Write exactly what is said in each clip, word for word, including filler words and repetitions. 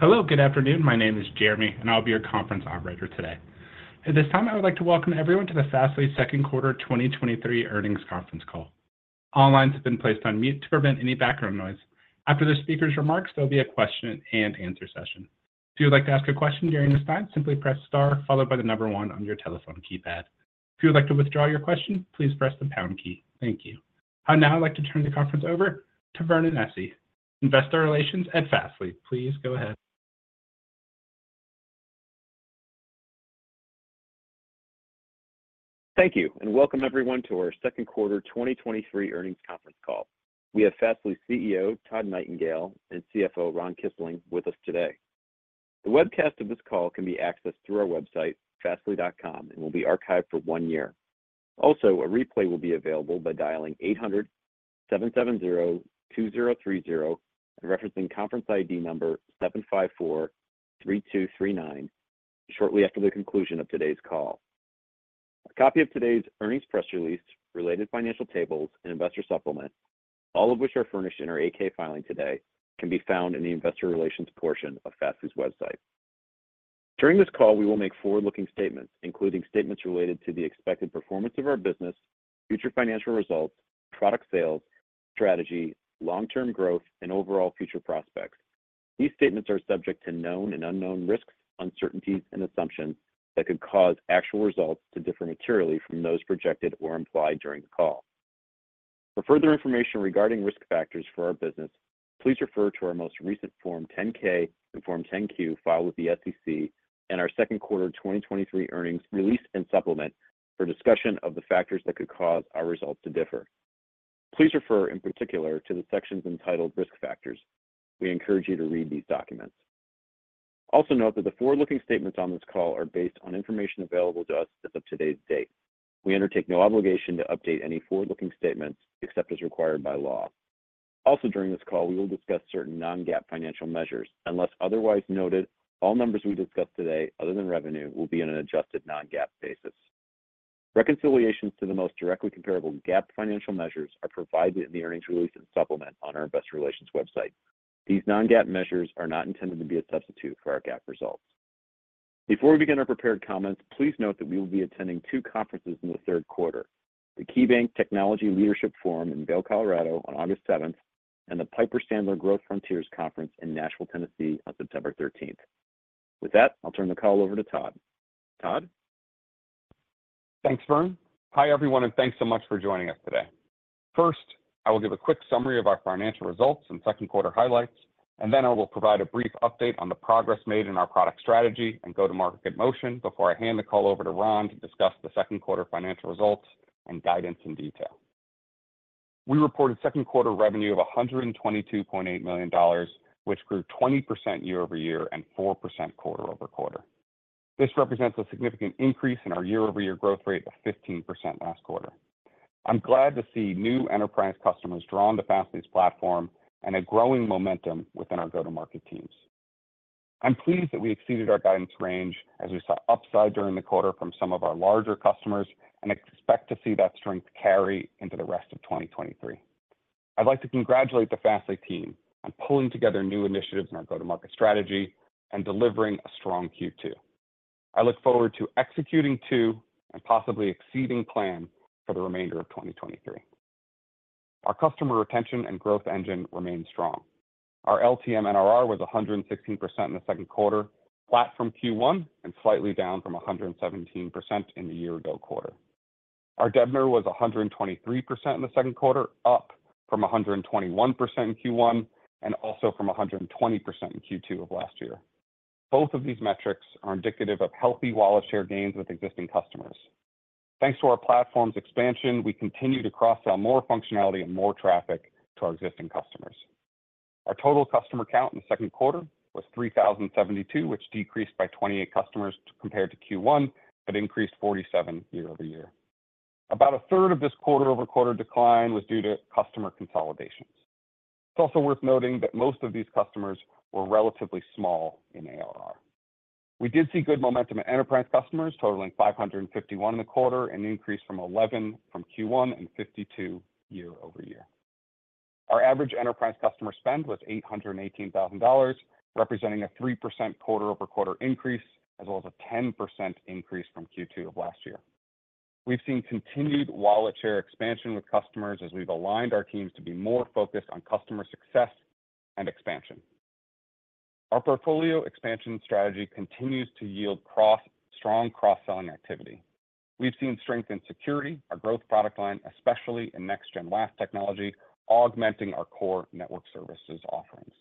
Hello, good afternoon. My name is Jeremy, and I'll be your conference operator today. At this time, I would like to welcome everyone to the Fastly second quarter twenty twenty-three earnings conference call. All lines have been placed on mute to prevent any background noise. After the speaker's remarks, there'll be a question and answer session. If you would like to ask a question during this time, simply press star followed by the number one on your telephone keypad. If you would like to withdraw your question, please press the pound key. Thank you. I'd now like to turn the conference over to Vernon Essie, Investor Relations at Fastly. Please go ahead. Thank you, and welcome everyone to our second quarter twenty twenty-three earnings conference call. We have Fastly C E O Todd Nightingale and C F O Ron Kissling with us today. The webcast of this call can be accessed through our website, fastly dot com, and will be archived for one year. Also, a replay will be available by dialing eight hundred, seven seven zero, two zero three zero and referencing conference I D number seven five four, three two three nine shortly after the conclusion of today's call. A copy of today's earnings press release, related financial tables, and investor supplement, all of which are furnished in our eight K filing today, can be found in the investor relations portion of Fastly's website. During this call, we will make forward-looking statements, including statements related to the expected performance of our business, future financial results, product sales, strategy, long-term growth, and overall future prospects. These statements are subject to known and unknown risks, uncertainties, and assumptions that could cause actual results to differ materially from those projected or implied during the call. For further information regarding risk factors for our business, please refer to our most recent Form ten K and Form ten Q filed with the S E C and our second quarter twenty twenty-three earnings release and supplement for discussion of the factors that could cause our results to differ. Please refer in particular to the sections entitled Risk Factors. We encourage you to read these documents. Also note that the forward-looking statements on this call are based on information available to us as of today's date. We undertake no obligation to update any forward-looking statements except as required by law. Also during this call, we will discuss certain non-GAAP financial measures. Unless otherwise noted, all numbers we discuss today, other than revenue, will be on an adjusted non-GAAP basis. Reconciliations to the most directly comparable GAAP financial measures are provided in the earnings release and supplement on our investor relations website. These non-GAAP measures are not intended to be a substitute for our GAAP results. Before we begin our prepared comments, please note that we will be attending two conferences in the third quarter, the KeyBank Technology Leadership Forum in Vail, Colorado on August seventh, and the Piper Sandler Growth Frontiers Conference in Nashville, Tennessee on September thirteenth. With that, I'll turn the call over to Todd. Todd? Thanks, Vern. Hi, everyone, and thanks so much for joining us today. First, I will give a quick summary of our financial results and second quarter highlights, and then I will provide a brief update on the progress made in our product strategy and go-to-market motion before I hand the call over to Ron to discuss the second quarter financial results and guidance in detail. We reported second quarter revenue of one hundred twenty-two point eight million dollars, which grew twenty percent year over year and four percent quarter over quarter. This represents a significant increase in our year-over-year growth rate of fifteen percent last quarter. I'm glad to see new enterprise customers drawn to Fastly's platform and a growing momentum within our go-to-market teams. I'm pleased that we exceeded our guidance range as we saw upside during the quarter from some of our larger customers and expect to see that strength carry into the rest of twenty twenty-three. I'd like to congratulate the Fastly team on pulling together new initiatives in our go-to-market strategy and delivering a strong Q two. I look forward to executing to and possibly exceeding plan for the remainder of twenty twenty-three. Our customer retention and growth engine remains strong. Our L T M N R R was one hundred sixteen percent in the second quarter, flat from Q one and slightly down from one hundred seventeen percent in the year-ago quarter. Our D B N R was one hundred twenty-three percent in the second quarter, up from one hundred twenty-one percent in Q one and also from one hundred twenty percent in Q two of last year. Both of these metrics are indicative of healthy wallet share gains with existing customers. Thanks to our platform's expansion, we continue to cross-sell more functionality and more traffic to our existing customers. Our total customer count in the second quarter was three thousand seventy-two, which decreased by twenty-eight customers compared to Q one, but increased forty-seven year over year. About a third of this quarter-over-quarter decline was due to customer consolidations. It's also worth noting that most of these customers were relatively small in A R R. We did see good momentum in enterprise customers, totaling five hundred fifty-one in the quarter, an increase from eleven from Q one and fifty-two year over year. Our average enterprise customer spend was eight hundred eighteen thousand dollars, representing a three percent quarter-over-quarter increase, as well as a ten percent increase from Q two of last year. We've seen continued wallet share expansion with customers as we've aligned our teams to be more focused on customer success and expansion. Our portfolio expansion strategy continues to yield cross, strong cross-selling activity. We've seen strength in security, our growth product line, especially in next-gen W A F technology, augmenting our core network services offerings.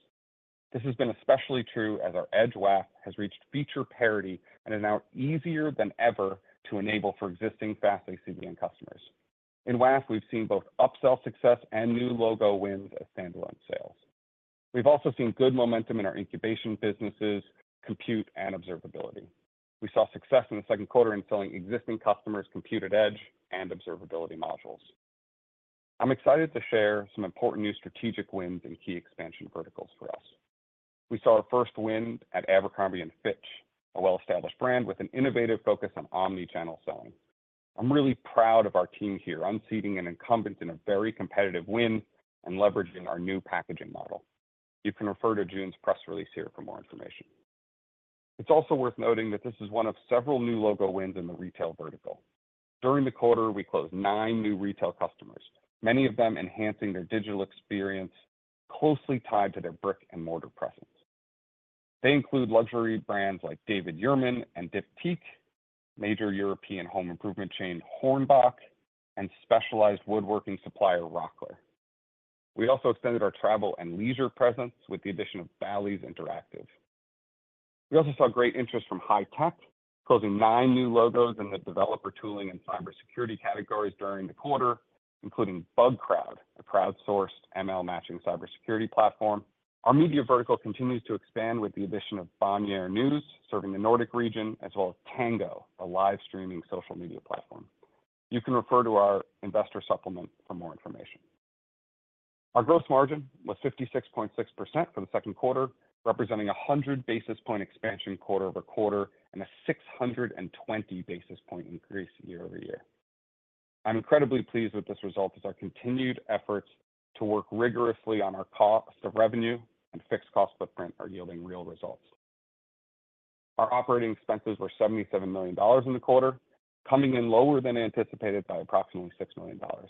This has been especially true as our Edge W A F has reached feature parity and is now easier than ever to enable for existing Fastly C B N customers. In W A F, we've seen both upsell success and new logo wins as standalone sales. We've also seen good momentum in our incubation businesses, compute, and observability. We saw success in the second quarter in selling existing customers compute at edge and observability modules. I'm excited to share some important new strategic wins in key expansion verticals for us. We saw our first win at Abercrombie and Fitch, a well-established brand with an innovative focus on omni-channel selling. I'm really proud of our team here, unseating an incumbent in a very competitive win and leveraging our new packaging model. You can refer to June's press release here for more information. It's also worth noting that this is one of several new logo wins in the retail vertical. During the quarter, we closed nine new retail customers, many of them enhancing their digital experience closely tied to their brick and mortar presence. They include luxury brands like David Yurman and Diptyque, major European home improvement chain Hornbach, and specialized woodworking supplier Rockler. We also extended our travel and leisure presence with the addition of Bally's Interactive. We also saw great interest from high tech, closing nine new logos in the developer tooling and cybersecurity categories during the quarter, including BugCrowd, a crowdsourced M L matching cybersecurity platform. Our media vertical continues to expand with the addition of Bonnier News, serving the Nordic region, as well as Tango, a live streaming social media platform. You can refer to our investor supplement for more information. Our gross margin was fifty-six point six percent for the second quarter, representing a one hundred basis point expansion quarter over quarter and a six hundred twenty basis point increase year over year. I'm incredibly pleased with this result as our continued efforts to work rigorously on our cost of revenue and fixed cost footprint are yielding real results. Our operating expenses were seventy-seven million dollars in the quarter, coming in lower than anticipated by approximately six million dollars.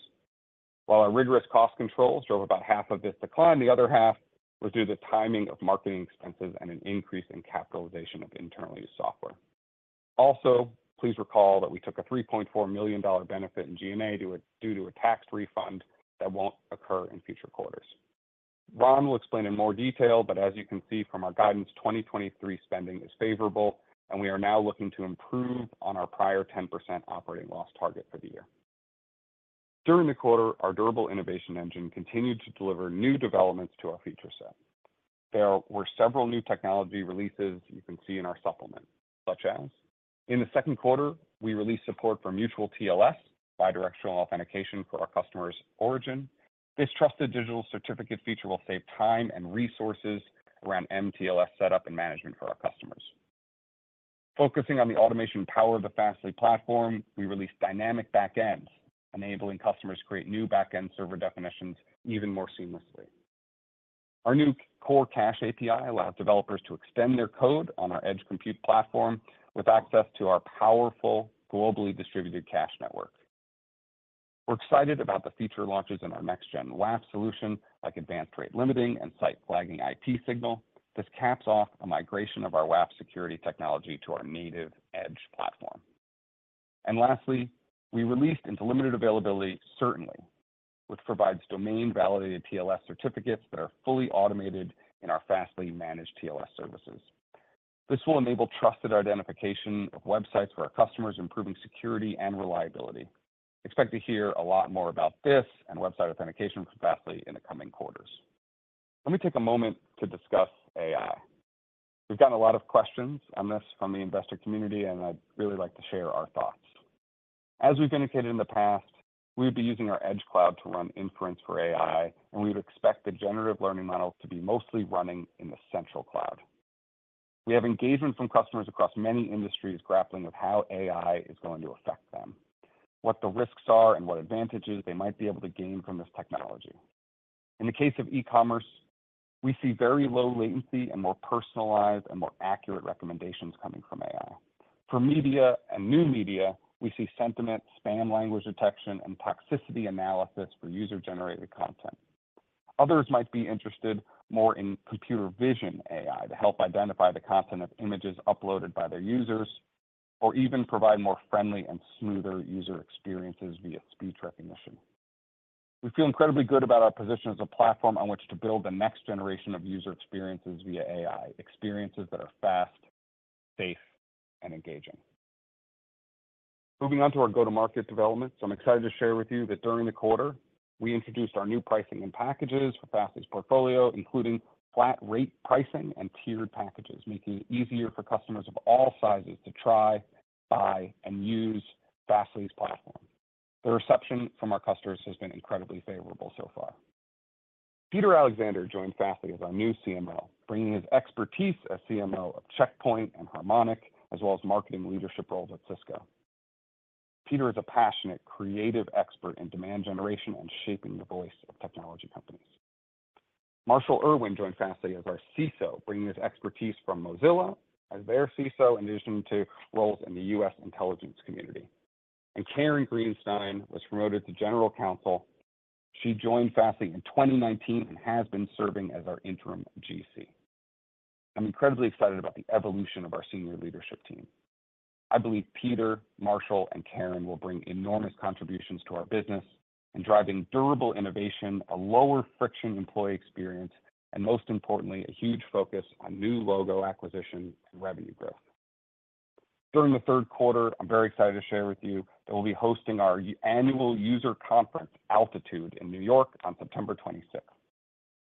While our rigorous cost controls drove about half of this decline, the other half was due to the timing of marketing expenses and an increase in capitalization of internal use software. Also, please recall that we took a three point four million dollars benefit in G and A due to a tax refund that won't occur in future quarters. Ron will explain in more detail, but as you can see from our guidance, twenty twenty-three spending is favorable, and we are now looking to improve on our prior ten percent operating loss target for the year. During the quarter, our durable innovation engine continued to deliver new developments to our feature set. There were several new technology releases you can see in our supplement, such as, in the second quarter, we released support for mutual T L S, bidirectional authentication for our customers' origin. This trusted digital certificate feature will save time and resources around M T L S setup and management for our customers. Focusing on the automation power of the Fastly platform, we released dynamic backends, enabling customers to create new backend server definitions even more seamlessly. Our new core cache A P I allows developers to extend their code on our edge compute platform with access to our powerful, globally distributed cache network. We're excited about the feature launches in our next-gen W A F solution, like advanced rate limiting and site flagging I P signal. This caps off a migration of our W A F security technology to our native edge platform. And lastly, we released into limited availability Certainly, which provides domain-validated T L S certificates that are fully automated in our Fastly managed T L S services. This will enable trusted identification of websites for our customers, improving security and reliability. Expect to hear a lot more about this and website authentication for Fastly in the coming quarters. Let me take a moment to discuss A I. We've gotten a lot of questions on this from the investor community, and I'd really like to share our thoughts. As we've indicated in the past, we would be using our edge cloud to run inference for A I, and we would expect the generative learning models to be mostly running in the central cloud. We have engagement from customers across many industries grappling with how A I is going to affect them, what the risks are, and what advantages they might be able to gain from this technology. In the case of e-commerce, We see very low latency and more personalized and more accurate recommendations coming from A I. For media and new media, we see sentiment, spam language detection, and toxicity analysis for user-generated content. Others might be interested more in computer vision A I to help identify the content of images uploaded by their users, or even provide more friendly and smoother user experiences via speech recognition. We feel incredibly good about our position as a platform on which to build the next generation of user experiences via A I, experiences that are fast, safe, and engaging. Moving on to our go-to-market developments, I'm excited to share with you that during the quarter, we introduced our new pricing and packages for Fastly's portfolio, including flat rate pricing and tiered packages, making it easier for customers of all sizes to try, buy, and use Fastly's platform. The reception from our customers has been incredibly favorable so far. Peter Alexander joined Fastly as our new C M O, bringing his expertise as C M O of Checkpoint and Harmonic, as well as marketing leadership roles at Cisco. Peter is a passionate, creative expert in demand generation and shaping the voice of technology companies. Marshall Irwin joined Fastly as our C I S O, bringing his expertise from Mozilla as their C I S O, in addition to roles in the U S intelligence community. And Karen Greenstein was promoted to General Counsel. She joined Fastly in twenty nineteen and has been serving as our interim G C. I'm incredibly excited about the evolution of our senior leadership team. I believe Peter, Marshall, and Karen will bring enormous contributions to our business in driving durable innovation, a lower friction employee experience, and most importantly, a huge focus on new logo acquisition and revenue growth. During the third quarter, I'm very excited to share with you that we'll be hosting our annual user conference, Altitude, in New York on September twenty-sixth.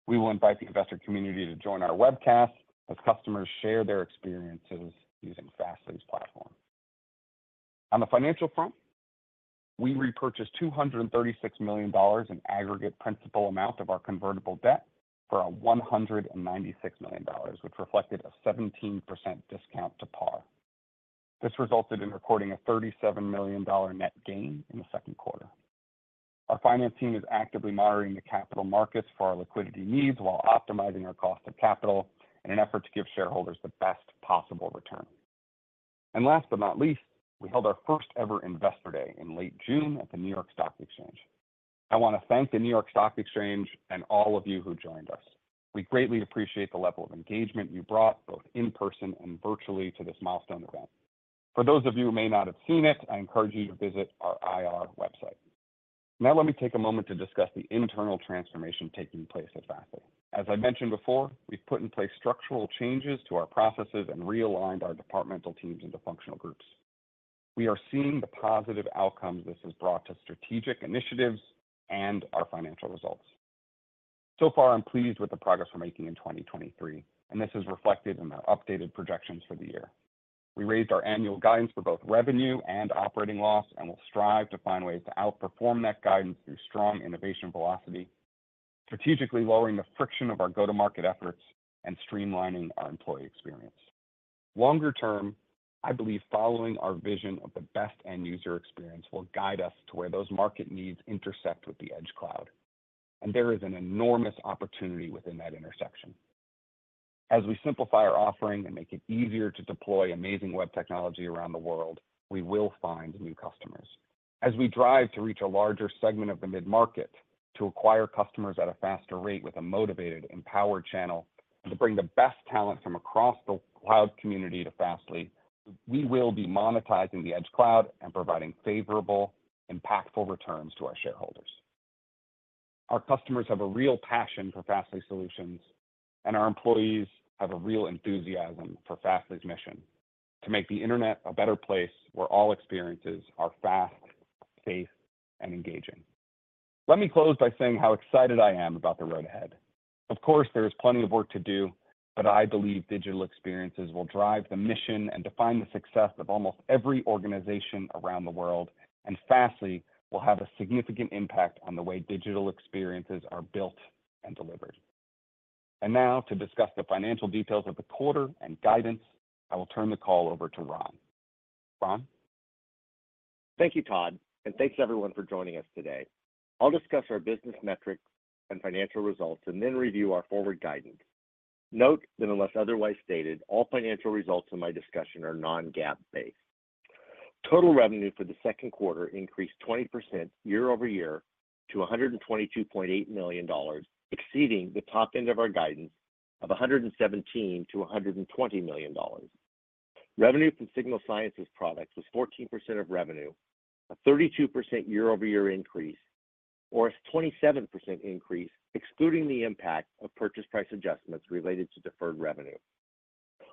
We will invite the investor community to join our webcast as customers share their experiences using Fastly's platform. On the financial front, we repurchased two hundred thirty-six million dollars in aggregate principal amount of our convertible debt for a one hundred ninety-six million dollars, which reflected a seventeen percent discount to par. This resulted in recording a thirty-seven million dollars net gain in the second quarter. Our finance team is actively monitoring the capital markets for our liquidity needs while optimizing our cost of capital in an effort to give shareholders the best possible return. And last but not least, we held our first ever Investor Day in late June at the New York Stock Exchange. I want to thank the New York Stock Exchange and all of you who joined us. We greatly appreciate the level of engagement you brought, both in person and virtually, to this milestone event. For those of you who may not have seen it, I encourage you to visit our I R website. Now let me take a moment to discuss the internal transformation taking place at Fastly. As I mentioned before, we've put in place structural changes to our processes and realigned our departmental teams into functional groups. We are seeing the positive outcomes this has brought to strategic initiatives and our financial results. So far, I'm pleased with the progress we're making in twenty twenty-three, and this is reflected in our updated projections for the year. We raised our annual guidance for both revenue and operating loss, and will strive to find ways to outperform that guidance through strong innovation velocity, strategically lowering the friction of our go-to-market efforts, and streamlining our employee experience. Longer term, I believe following our vision of the best end user experience will guide us to where those market needs intersect with the edge cloud. And there is an enormous opportunity within that intersection. As we simplify our offering and make it easier to deploy amazing web technology around the world, we will find new customers. As we drive to reach a larger segment of the mid-market, to acquire customers at a faster rate with a motivated, empowered channel, and to bring the best talent from across the cloud community to Fastly, we will be monetizing the edge cloud and providing favorable, impactful returns to our shareholders. Our customers have a real passion for Fastly solutions, and our employees have a real enthusiasm for Fastly's mission to make the internet a better place where all experiences are fast, safe, and engaging. Let me close by saying how excited I am about the road ahead. Of course, there is plenty of work to do, but I believe digital experiences will drive the mission and define the success of almost every organization around the world, and Fastly will have a significant impact on the way digital experiences are built and delivered. And now, to discuss the financial details of the quarter and guidance, I will turn the call over to Ron. Ron? Thank you, Todd, and thanks everyone for joining us today. I'll discuss our business metrics and financial results and then review our forward guidance, Note that unless otherwise stated, all financial results in my discussion are non-GAAP based. Total revenue for the second quarter increased twenty percent year over year to one hundred twenty-two point eight million dollars, exceeding the top end of our guidance of one hundred seventeen to one hundred twenty million dollars. Revenue from Signal Sciences products was fourteen percent of revenue, a thirty-two percent year-over-year increase, or a twenty-seven percent increase, excluding the impact of purchase price adjustments related to deferred revenue.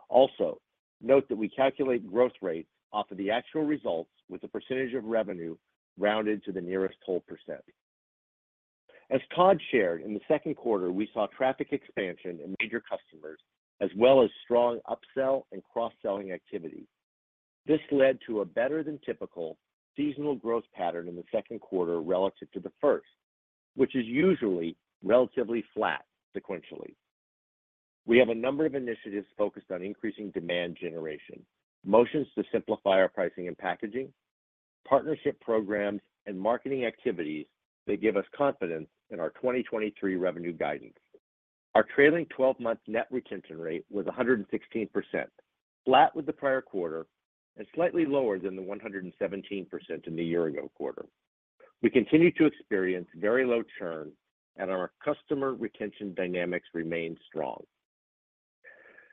Also, note that we calculate growth rates off of the actual results with a percentage of revenue rounded to the nearest whole percent. As Todd shared, in the second quarter, we saw traffic expansion in major customers, as well as strong upsell and cross-selling activity. This led to a better than typical seasonal growth pattern in the second quarter relative to the first, which is usually relatively flat sequentially. We have a number of initiatives focused on increasing demand generation, motions to simplify our pricing and packaging, partnership programs, and marketing activities that give us confidence in our twenty twenty-three revenue guidance. Our trailing twelve-month net retention rate was one hundred sixteen percent, flat with the prior quarter, and slightly lower than the one hundred seventeen percent in the year-ago quarter. We continue to experience very low churn, and our customer retention dynamics remain strong.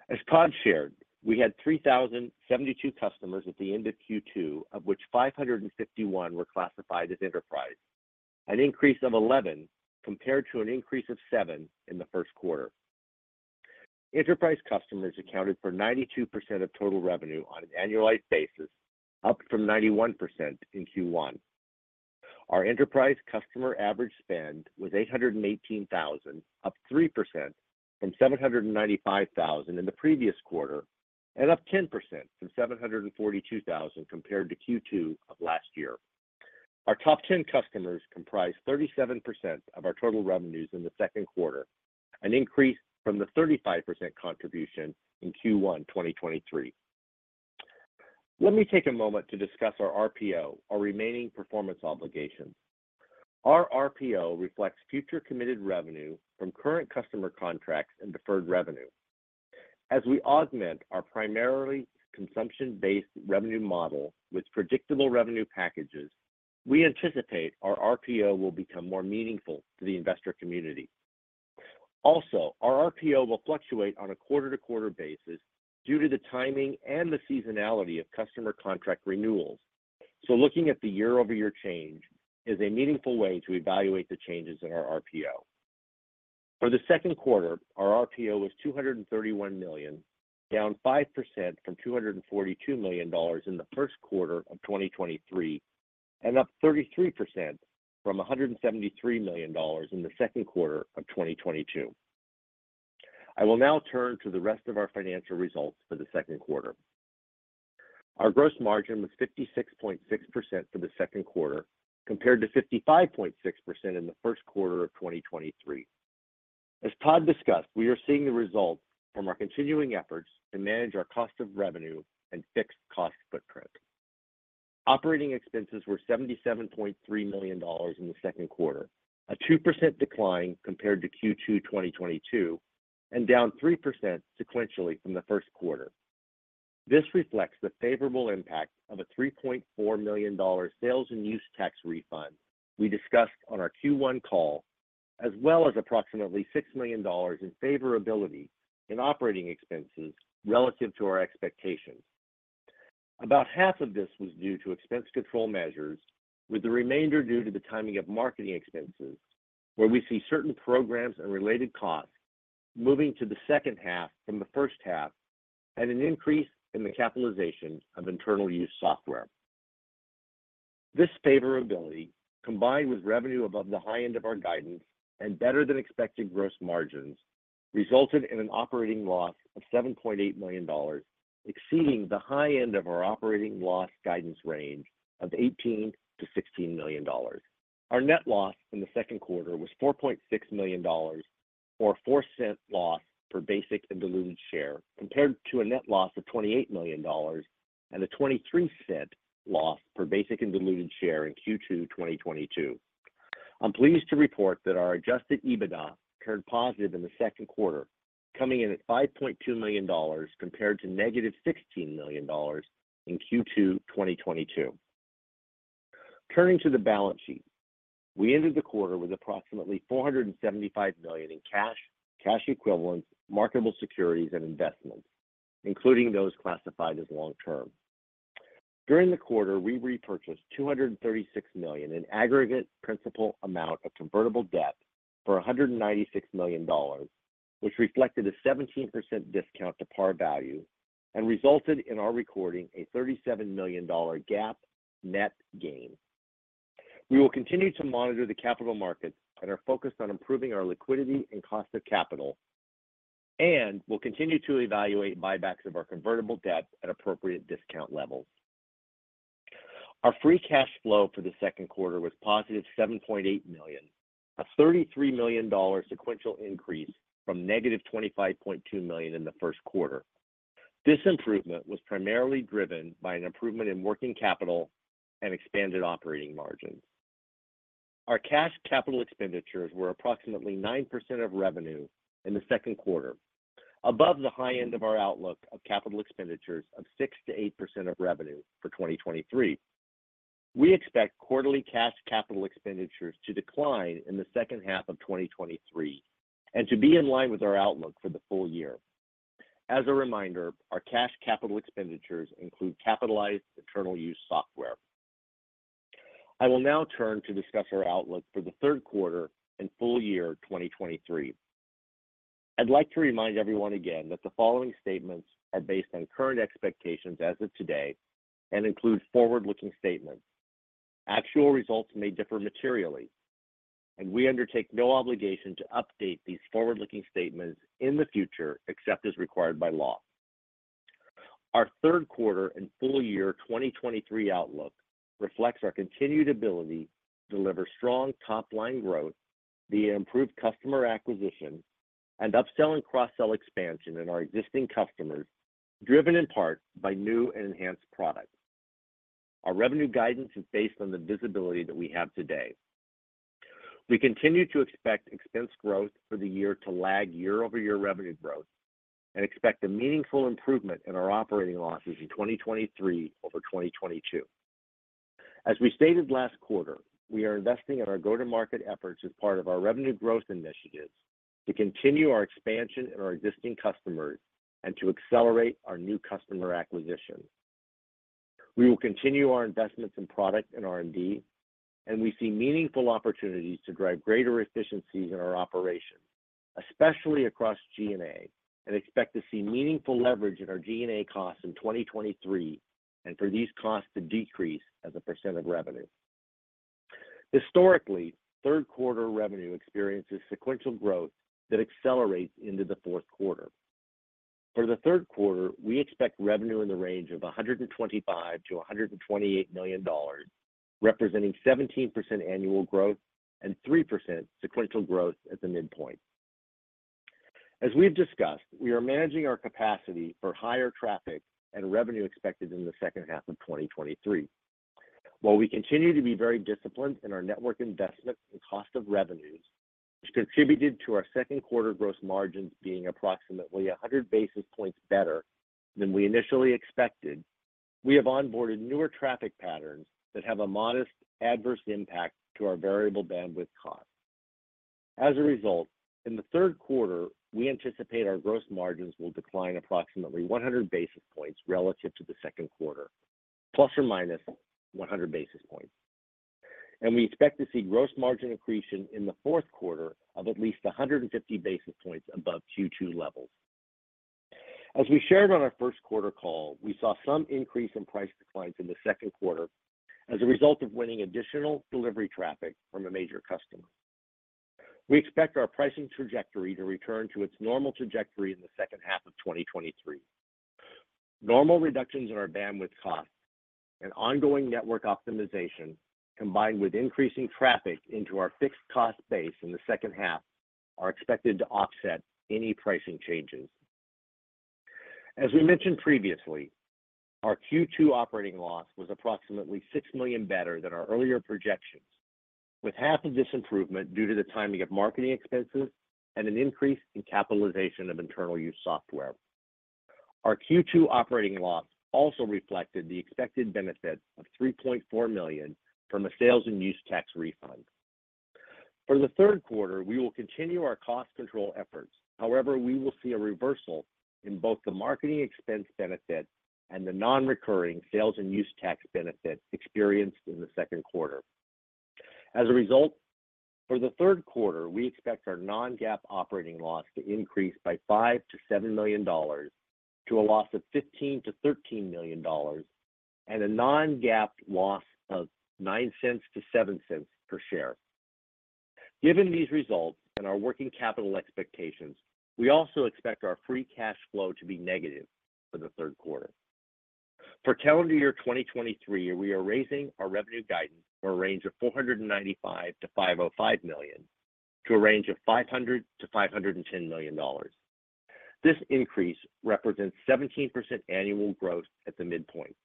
As Todd shared, we had three thousand seventy-two customers at the end of Q two, of which five hundred fifty-one were classified as enterprise, an increase of eleven compared to an increase of seven in the first quarter. Enterprise customers accounted for ninety-two percent of total revenue on an annualized basis, up from ninety-one percent in Q one. Our enterprise customer average spend was eight hundred eighteen thousand dollars, up three percent from seven hundred ninety-five thousand dollars in the previous quarter, and up ten percent from seven hundred forty-two thousand dollars compared to Q two of last year. Our top ten customers comprised thirty-seven percent of our total revenues in the second quarter, an increase from the thirty-five percent contribution in Q one twenty twenty-three. Let me take a moment to discuss our R P O, our remaining performance obligations. Our R P O reflects future committed revenue from current customer contracts and deferred revenue. As we augment our primarily consumption-based revenue model with predictable revenue packages, we anticipate our R P O will become more meaningful to the investor community. Also, our R P O will fluctuate on a quarter-to-quarter basis due to the timing and the seasonality of customer contract renewals. So looking at the year-over-year change is a meaningful way to evaluate the changes in our R P O. For the second quarter, our R P O was two hundred thirty-one million dollars, down five percent from two hundred forty-two million dollars in the first quarter of twenty twenty-three, and up thirty-three percent from one hundred seventy-three million dollars in the second quarter of twenty twenty-two. I will now turn to the rest of our financial results for the second quarter. Our gross margin was fifty-six point six percent for the second quarter, compared to fifty-five point six percent in the first quarter of twenty twenty-three. As Todd discussed, we are seeing the results from our continuing efforts to manage our cost of revenue and fixed cost footprint. Operating expenses were seventy-seven point three million dollars in the second quarter, a two percent decline compared to Q two twenty twenty-two, and down three percent sequentially from the first quarter. This reflects the favorable impact of a three point four million dollars sales and use tax refund we discussed on our Q one call, as well as approximately six million dollars in favorability in operating expenses relative to our expectations. About half of this was due to expense control measures, with the remainder due to the timing of marketing expenses, where we see certain programs and related costs moving to the second half from the first half, and an increase in the capitalization of internal use software. This favorability, combined with revenue above the high end of our guidance and better than expected gross margins, resulted in an operating loss of seven point eight million dollars, exceeding the high end of our operating loss guidance range of eighteen to sixteen million dollars. Our net loss in the second quarter was four point six million dollars, or four cent loss per basic and diluted share, compared to a net loss of twenty-eight million dollars and a twenty-three cent loss per basic and diluted share in Q two twenty twenty-two. I'm pleased to report that our adjusted EBITDA turned positive in the second quarter, coming in at five point two million dollars compared to negative sixteen million dollars in Q two twenty twenty-two. Turning to the balance sheet, we ended the quarter with approximately four hundred seventy-five million dollars in cash, cash equivalents, marketable securities, and investments, including those classified as long-term. During the quarter, we repurchased two hundred thirty-six million dollars in aggregate principal amount of convertible debt for one hundred ninety-six million dollars, which reflected a seventeen percent discount to par value and resulted in our recording a thirty-seven million dollars GAAP net gain. We will continue to monitor the capital markets and are focused on improving our liquidity and cost of capital, and we'll continue to evaluate buybacks of our convertible debt at appropriate discount levels. Our free cash flow for the second quarter was positive seven point eight million dollars, a thirty-three million dollars sequential increase from negative twenty-five point two million dollars in the first quarter. This improvement was primarily driven by an improvement in working capital and expanded operating margins. Our cash capital expenditures were approximately nine percent of revenue in the second quarter, above the high end of our outlook of capital expenditures of six to eight percent of revenue for twenty twenty-three. We expect quarterly cash capital expenditures to decline in the second half of twenty twenty-three and to be in line with our outlook for the full year. As a reminder, our cash capital expenditures include capitalized internal use software. I will now turn to discuss our outlook for the third quarter and full year twenty twenty-three. I'd like to remind everyone again that the following statements are based on current expectations as of today and include forward-looking statements. Actual results may differ materially, and we undertake no obligation to update these forward-looking statements in the future except as required by law. Our third quarter and full year twenty twenty-three outlook reflects our continued ability to deliver strong top-line growth via improved customer acquisition and upsell and cross-sell expansion in our existing customers, driven in part by new and enhanced products. Our revenue guidance is based on the visibility that we have today. We continue to expect expense growth for the year to lag year-over-year revenue growth and expect a meaningful improvement in our operating losses in twenty twenty-three over twenty twenty-two. As we stated last quarter, we are investing in our go-to-market efforts as part of our revenue growth initiatives to continue our expansion in our existing customers and to accelerate our new customer acquisition. We will continue our investments in product and R and D, and we see meaningful opportunities to drive greater efficiencies in our operations, especially across G and A, and expect to see meaningful leverage in our G and A costs in twenty twenty-three and for these costs to decrease as a percent of revenue. Historically, third quarter revenue experiences sequential growth that accelerates into the fourth quarter. For the third quarter, we expect revenue in the range of one hundred twenty-five to one hundred twenty-eight million dollars, representing seventeen percent annual growth and three percent sequential growth at the midpoint. As we've discussed, we are managing our capacity for higher traffic and revenue expected in the second half of twenty twenty-three. While we continue to be very disciplined in our network investment and cost of revenues, which contributed to our second quarter gross margins being approximately one hundred basis points better than we initially expected, we have onboarded newer traffic patterns that have a modest adverse impact to our variable bandwidth costs. As a result, in the third quarter, we anticipate our gross margins will decline approximately one hundred basis points relative to the second quarter, plus or minus one hundred basis points. And we expect to see gross margin accretion in the fourth quarter of at least one hundred fifty basis points above Q two levels. As we shared on our first quarter call, we saw some increase in price declines in the second quarter as a result of winning additional delivery traffic from a major customer. We expect our pricing trajectory to return to its normal trajectory in the second half of twenty twenty-three. Normal reductions in our bandwidth costs and ongoing network optimization combined with increasing traffic into our fixed cost base in the second half are expected to offset any pricing changes. As we mentioned previously, our Q two operating loss was approximately six million dollars better than our earlier projections, with half of this improvement due to the timing of marketing expenses and an increase in capitalization of internal use software. Our Q two operating loss also reflected the expected benefit of three point four million dollars from a sales and use tax refund. For the third quarter, we will continue our cost control efforts. However, we will see a reversal in both the marketing expense benefit and the non-recurring sales and use tax benefit experienced in the second quarter. As a result, for the third quarter, we expect our non-GAAP operating loss to increase by five to seven million dollars to a loss of fifteen to thirteen million dollars and a non-GAAP loss of nine cents to seven cents per share. Given these results and our working capital expectations, we also expect our free cash flow to be negative for the third quarter. For calendar year twenty twenty-three, we are raising our revenue guidance from a range of four ninety-five to five oh five million dollars to a range of five hundred to five ten million dollars. This increase represents seventeen percent annual growth at the midpoint.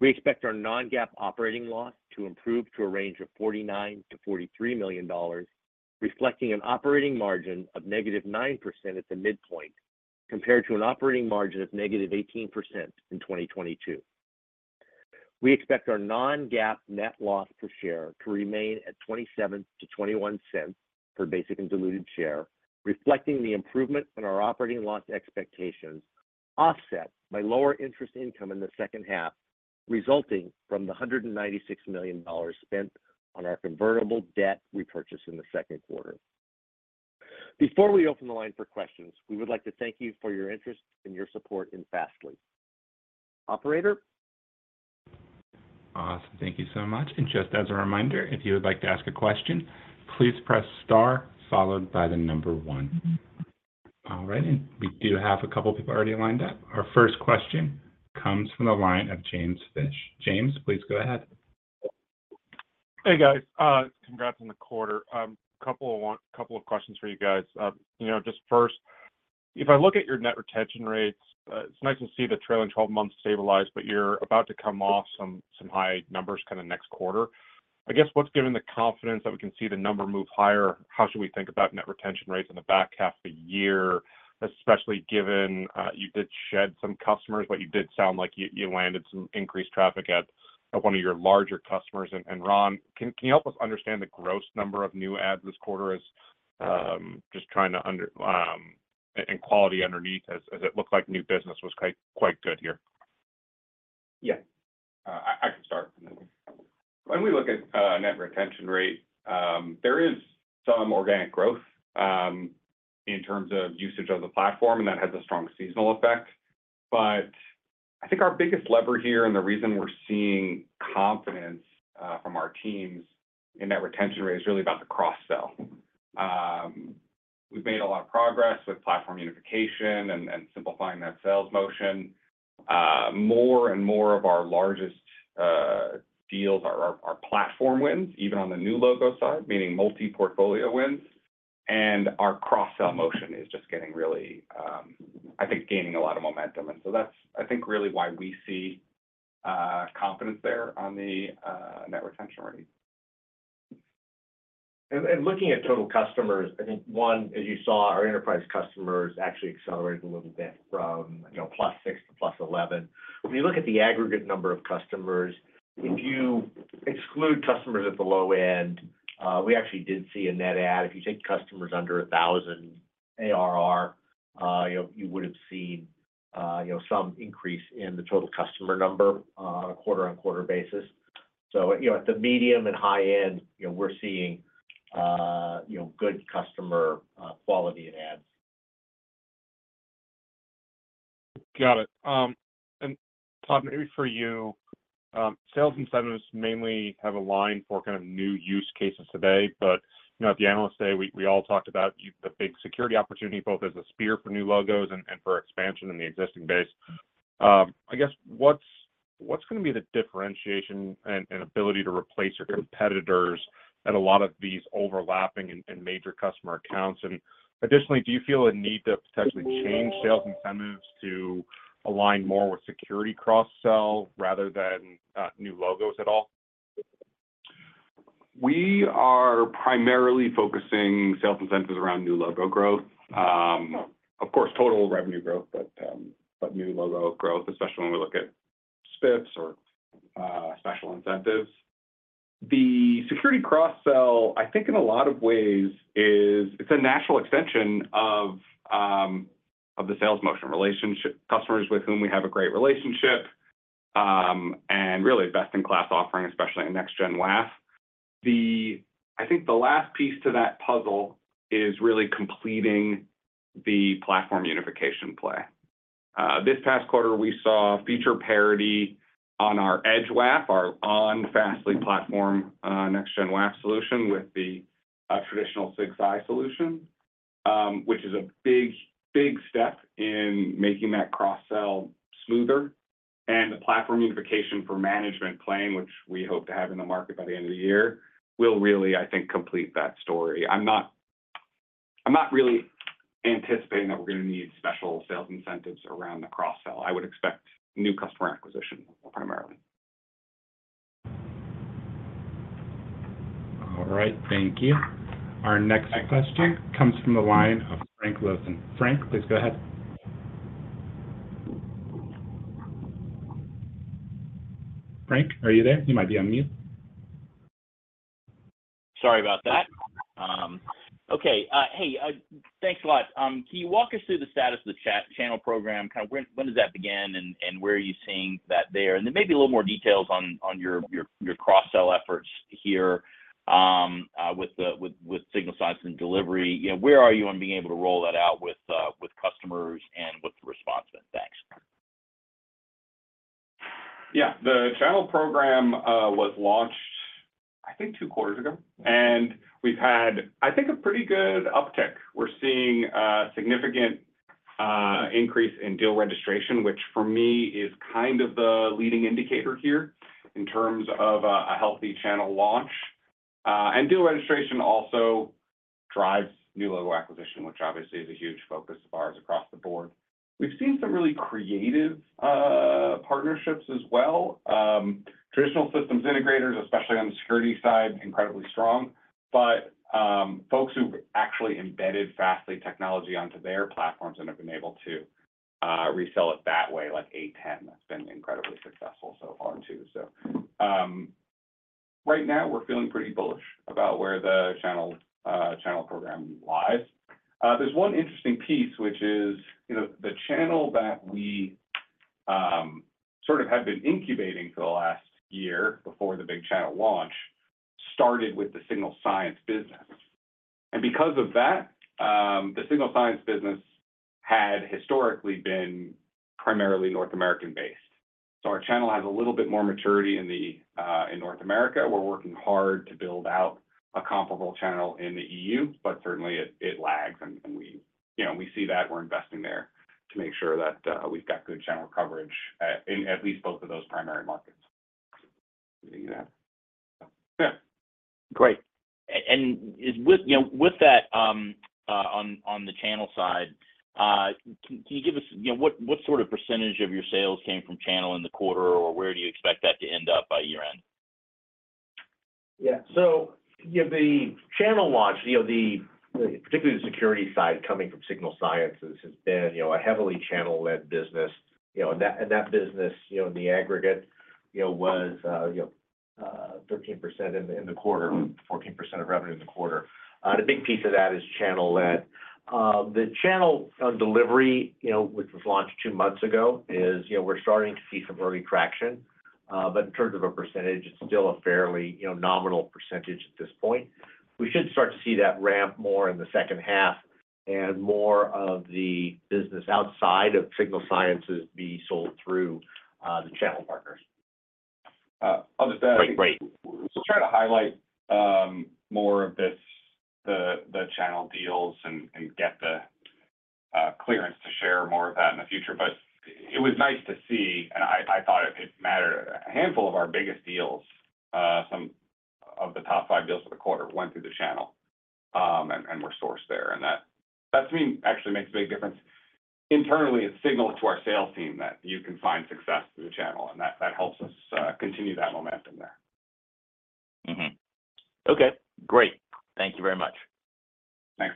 We expect our non-GAAP operating loss to improve to a range of forty-nine to forty-three million dollars, reflecting an operating margin of negative nine percent at the midpoint, compared to an operating margin of negative eighteen percent in twenty twenty-two. We expect our non-GAAP net loss per share to remain at twenty-seven to twenty-one cents per basic and diluted share, reflecting the improvement in our operating loss expectations, offset by lower interest income in the second half, resulting from the one hundred ninety-six million dollars spent on our convertible debt repurchase in the second quarter. Before we open the line for questions, we would like to thank you for your interest and your support in Fastly. Operator? Awesome. Thank you so much. And just as a reminder, if you would like to ask a question, please press star followed by the number one. All right, and we do have a couple people already lined up. Our first question comes from the line of James Fish. James, please go ahead. Hey, guys. Uh, congrats on the quarter. Um, couple of one, couple of questions for you guys. Uh, you know, just first, if I look at your net retention rates, uh, it's nice to see the trailing twelve months stabilize, but you're about to come off some some high numbers kind of next quarter. I guess what's given the confidence that we can see the number move higher? How should we think about net retention rates in the back half of the year, especially given uh, you did shed some customers, but you did sound like you, you landed some increased traffic at, at one of your larger customers? And, and Ron, can, can you help us understand the gross number of new ads this quarter, as um, just trying to under um, and quality underneath, as, as it looked like new business was quite quite good here? Yeah, uh, I, I can start. When we look at uh, net retention rate, um, there is some organic growth um, in terms of usage of the platform, and that has a strong seasonal effect. But I think our biggest lever here, and the reason we're seeing confidence uh, from our teams in net retention rate, is really about the cross-sell. Um, we've made a lot of progress with platform unification and, and simplifying that sales motion. Uh, more and more of our largest uh, deals are, are, are platform wins, even on the new logo side, meaning multi-portfolio wins. And our cross-sell motion is just getting really, um, I think, gaining a lot of momentum. And so that's, I think, really why we see uh, confidence there on the uh, net retention rate. And, and looking at total customers, I think, one, as you saw, our enterprise customers actually accelerated a little bit from, you know, plus six to plus eleven. When you look at the aggregate number of customers, if you exclude customers at the low end, Uh, we actually did see a net add. If you take customers under a thousand A R R, uh, you know, you would have seen uh, you know, some increase in the total customer number uh, on a quarter-on-quarter basis. So, you know, at the medium and high end, you know, we're seeing uh, you know, good customer uh, quality in ads. Got it. Um, and Todd, maybe for you. Um, sales incentives mainly have aligned for kind of new use cases today, but you know, at the Analyst Day, we, we all talked about the big security opportunity, both as a spear for new logos and, and for expansion in the existing base. Um, I guess what's what's going to be the differentiation and, and ability to replace your competitors at a lot of these overlapping and, and major customer accounts? And additionally, do you feel a need to potentially change sales incentives to align more with security cross-sell rather than uh, new logos at all? We are primarily focusing sales incentives around new logo growth. Um, of course, total revenue growth, but um, but new logo growth, especially when we look at spiffs or uh, special incentives. The security cross-sell, I think in a lot of ways, is it's a natural extension of um, of the sales motion. Relationship customers with whom we have a great relationship, um, and really best-in-class offering, especially in next-gen W A F. The I think the last piece to that puzzle is really completing the platform unification play. Uh, this past quarter, we saw feature parity on our Edge W A F, our on Fastly platform uh, next-gen W A F solution with the uh, traditional SigSci solution, um, which is a big, big step in making that cross-sell smoother, and the platform unification for management plane, which we hope to have in the market by the end of the year, will really, I think, complete that story. I'm not, I'm not really anticipating that we're going to need special sales incentives around the cross-sell. I would expect new customer acquisition primarily. All right, thank you. Our next Thanks. question comes from the line of Frank Losen. Frank, please go ahead. Frank, are you there? You might be on mute. Sorry about that. Um, okay, uh, hey, uh, thanks a lot. Um, can you walk us through the status of the chat channel program? Kind of when, when does that begin, and, and where are you seeing that there? And then maybe a little more details on on your your, your cross-sell efforts here um, uh, with the with with Signal Sciences and delivery. You know, where are you on being able to roll that out with uh, with customers, and what's the response been? Thanks. Yeah, the channel program uh, was launched, I think, two quarters ago, and we've had, I think, a pretty good uptick. We're seeing a significant uh, increase in deal registration, which for me is kind of the leading indicator here in terms of a, a healthy channel launch. Uh, and deal registration also drives new logo acquisition, which obviously is a huge focus of ours across the board. We've seen some really creative uh, partnerships as well. Um, traditional systems integrators, especially on the security side, incredibly strong, but um, folks who've actually embedded Fastly technology onto their platforms and have been able to uh, resell it that way, like A ten, that's been incredibly successful so far too. So um, right now we're feeling pretty bullish about where the channel, uh, channel program lies. Uh, there's one interesting piece, which is, you know, the channel that we um, sort of have been incubating for the last year before the big channel launch started with the Signal Science business. And because of that, um, the Signal Science business had historically been primarily North American based. So our channel has a little bit more maturity in the uh, in North America. We're working hard to build out a comparable channel in the E U, but certainly it, it lags, and, and we, you know, we see that we're investing there to make sure that uh, we've got good channel coverage at, in at least both of those primary markets. Yeah, great. And is with you know with that um, uh, on on the channel side, uh, can, can you give us you know what what sort of percentage of your sales came from channel in the quarter, or where do you expect that to end up by year end? Yeah. So. Yeah, the channel launch, you know, the, the particularly the security side coming from Signal Sciences has been, you know, a heavily channel-led business. You know, and that and that business, you know, in the aggregate, you know, was uh, you know, uh, thirteen percent in the in the quarter, fourteen percent of revenue in the quarter. Uh, the big piece of that is channel-led. Uh, the channel uh, delivery, you know, which was launched two months ago, is you know we're starting to see some early traction. Uh, but in terms of a percentage, it's still a fairly, you know, nominal percentage at this point. We should start to see that ramp more in the second half, and more of the business outside of Signal Sciences be sold through uh, the channel partners. Uh, I'll just add, great, great. We'll try to highlight um, more of this, the the channel deals, and, and get the uh, clearance to share more of that in the future. But it was nice to see, and I, I thought it, it mattered. A handful of our biggest deals, uh, some of the top five deals of the quarter, went through the channel, um, and, and were sourced there. And that, that to me actually makes a big difference. Internally, it signals to our sales team that you can find success through the channel, and that, that helps us uh, continue that momentum there. Mm-hmm. Okay, great. Thank you very much. Thanks.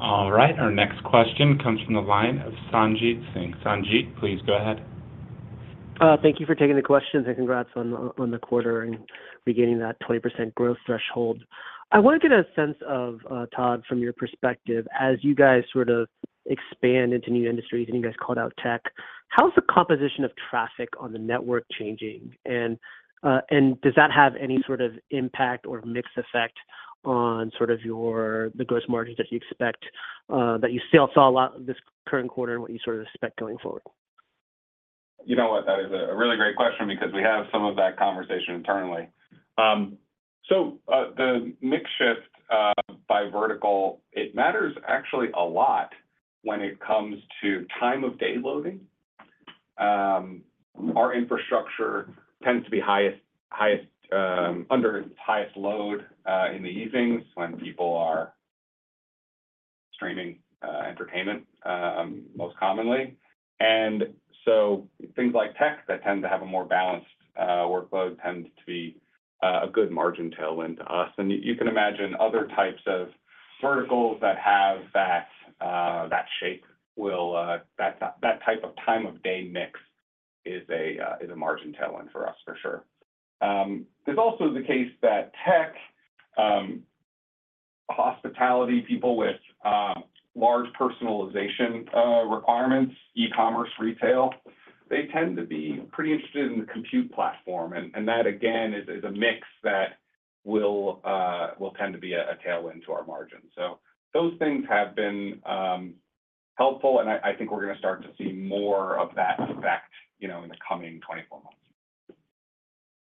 All right, our next question comes from the line of Sanjit Singh. Sanjit, please go ahead. Uh, thank you for taking the questions, and congrats on, on the quarter and regaining that twenty percent growth threshold. I want to get a sense of, uh, Todd, from your perspective, as you guys sort of expand into new industries and you guys called out tech, how's the composition of traffic on the network changing? And uh, and does that have any sort of impact or mix effect on sort of your the gross margins that you expect, uh, that you still saw a lot this current quarter and what you sort of expect going forward? You know what, that is a really great question because we have some of that conversation internally. Um, so uh, the mix shift uh, by vertical, it matters actually a lot when it comes to time of day loading. Um, our infrastructure tends to be highest, highest um, under its highest load uh, in the evenings when people are streaming uh, entertainment um, most commonly. And so things like tech that tend to have a more balanced uh, workload tend to be uh, a good margin tailwind to us. And you, you can imagine other types of verticals that have that uh, that shape will uh, that that type of time of day mix is a uh, is a margin tailwind for us for sure. Um, there's also the case that tech, um, hospitality, people with um, large personalization uh, requirements, e-commerce, retail, they tend to be pretty interested in the compute platform. And, and that, again, is, is a mix that will uh, will tend to be a, a tailwind to our margin. So those things have been um, helpful, and I, I think we're going to start to see more of that effect, you know, in the coming twenty-four months.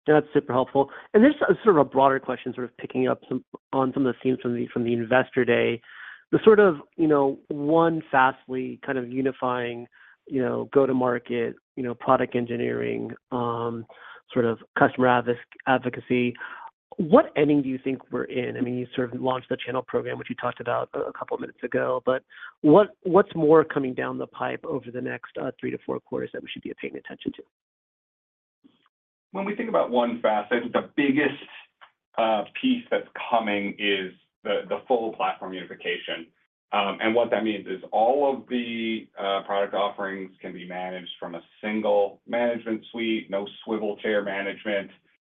That's super helpful. And there's sort of a broader question, sort of picking up some, on some of the themes from the, from the Investor Day. The sort of, you know, one Fastly kind of unifying, you know, go-to-market, you know, product engineering, um, sort of customer advocacy. What inning do you think we're in? I mean, you sort of launched the channel program, which you talked about a couple of minutes ago, but what what's more coming down the pipe over the next uh, three to four quarters that we should be paying attention to? When we think about one Fastly, I think the biggest uh, piece that's coming is The, the full platform unification. Um, and what that means is all of the uh, product offerings can be managed from a single management suite, no swivel chair management,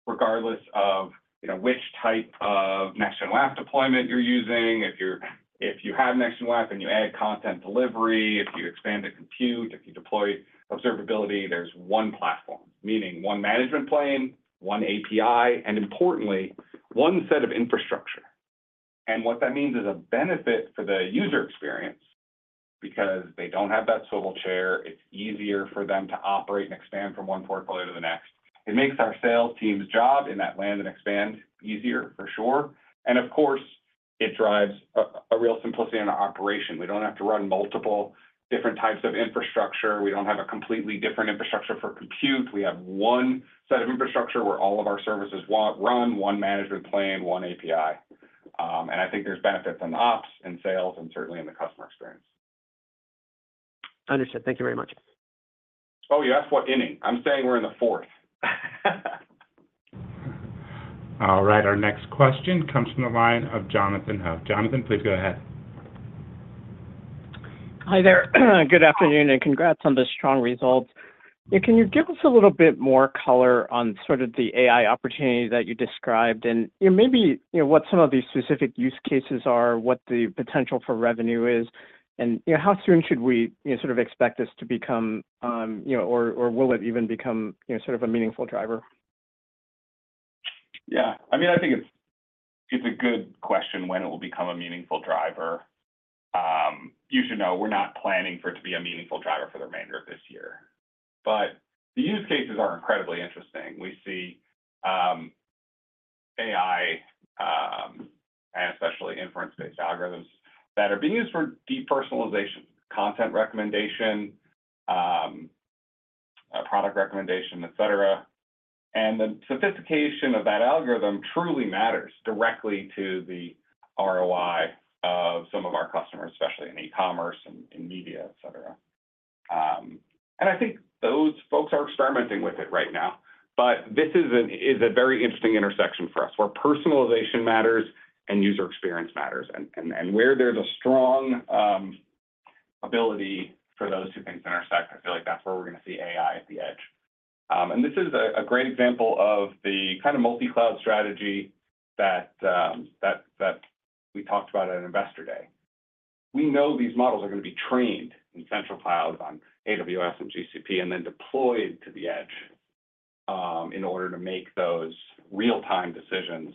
regardless of you know which type of next-gen W A F deployment you're using. If you're if you have next-gen W A F and you add content delivery, if you expand to compute, if you deploy observability, there's one platform, meaning one management plane, one A P I, and importantly, one set of infrastructure. And what that means is a benefit for the user experience because they don't have that swivel chair. It's easier for them to operate and expand from one portfolio to the next. It makes our sales team's job in that land and expand easier for sure. And of course, it drives a, a real simplicity in our operation. We don't have to run multiple different types of infrastructure. We don't have a completely different infrastructure for compute. We have one set of infrastructure where all of our services run, one management plane, one A P I. Um, and I think there's benefits in the ops and sales and certainly in the customer experience. Understood. Thank you very much. Oh, you asked what inning. I'm saying we're in the fourth. All right. Our next question comes from the line of Jonathan Ho. Jonathan, please go ahead. Hi there. Good afternoon and congrats on the strong results. Can you give us a little bit more color on sort of the A I opportunity that you described and you know, maybe you know, what some of these specific use cases are, what the potential for revenue is, and you know, how soon should we you know, sort of expect this to become, um, you know, or, or will it even become you know, sort of a meaningful driver? Yeah, I mean, I think it's it's a good question when it will become a meaningful driver. Um, you should know we're not planning for it to be a meaningful driver for the remainder of this year. But the use cases are incredibly interesting. We see um, A I um, and especially inference-based algorithms that are being used for deep personalization, content recommendation, um, uh, product recommendation, et cetera. And the sophistication of that algorithm truly matters directly to the R O I of some of our customers, especially in e-commerce and in media, et cetera. Um, and I think those folks are experimenting with it right now. But this is, an, is a very interesting intersection for us, where personalization matters and user experience matters, and, and, and where there's a strong um, ability for those two things to intersect. I feel like that's where we're going to see A I at the edge. Um, and this is a, a great example of the kind of multi-cloud strategy that, um, that, that we talked about at Investor Day. We know these models are going to be trained in central clouds on A W S and G C P and then deployed to the edge um, in order to make those real-time decisions.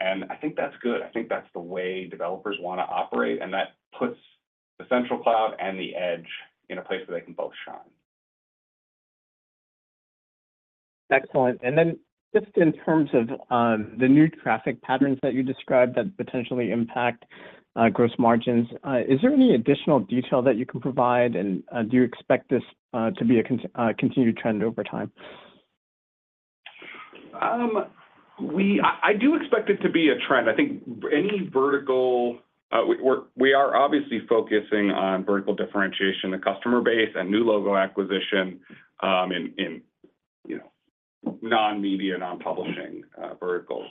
And I think that's good. I think that's the way developers want to operate, and that puts the central cloud and the edge in a place where they can both shine. Excellent. And then just in terms of um, the new traffic patterns that you described that potentially impact uh, gross margins, uh, is there any additional detail that you can provide? And uh, do you expect this uh, to be a con uh, continued trend over time? Um, we, I, I do expect it to be a trend. I think any vertical, uh, we, we're, we are obviously focusing on vertical differentiation, the customer base, and new logo acquisition um, in, in, you know, non-media, non-publishing uh, verticals,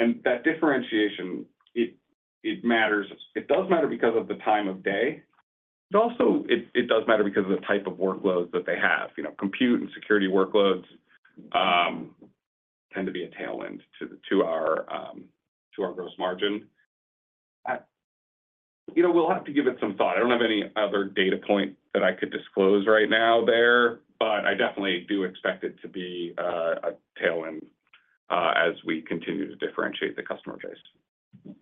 and that differentiation it it matters. It does matter because of the time of day. It also it it does matter because of the type of workloads that they have. You know, compute and security workloads um, tend to be a tailwind to the, to our um, to our gross margin. I, you know, we'll have to give it some thought. I don't have any other data point that I could disclose right now there, but I definitely do expect it to be uh, a tailwind uh, as we continue to differentiate the customer base.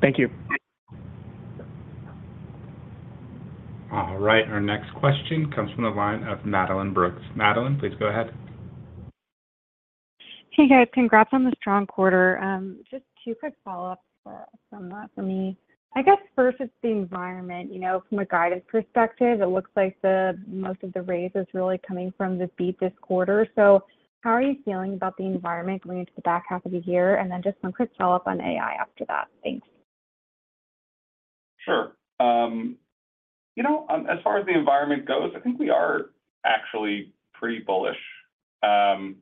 Thank you. All right, our next question comes from the line of Madeline Brooks. Madeline, please go ahead. Hey guys, congrats on the strong quarter. Um, just two quick follow-ups for, from that for me. I guess first it's the environment. You know, from a guidance perspective, it looks like the most of the raise is really coming from the beat this quarter. So how are you feeling about the environment going into the back half of the year? And then just one quick follow-up on A I after that. Thanks. Sure. Um, you know, um, as far as the environment goes, I think we are actually pretty bullish. Um,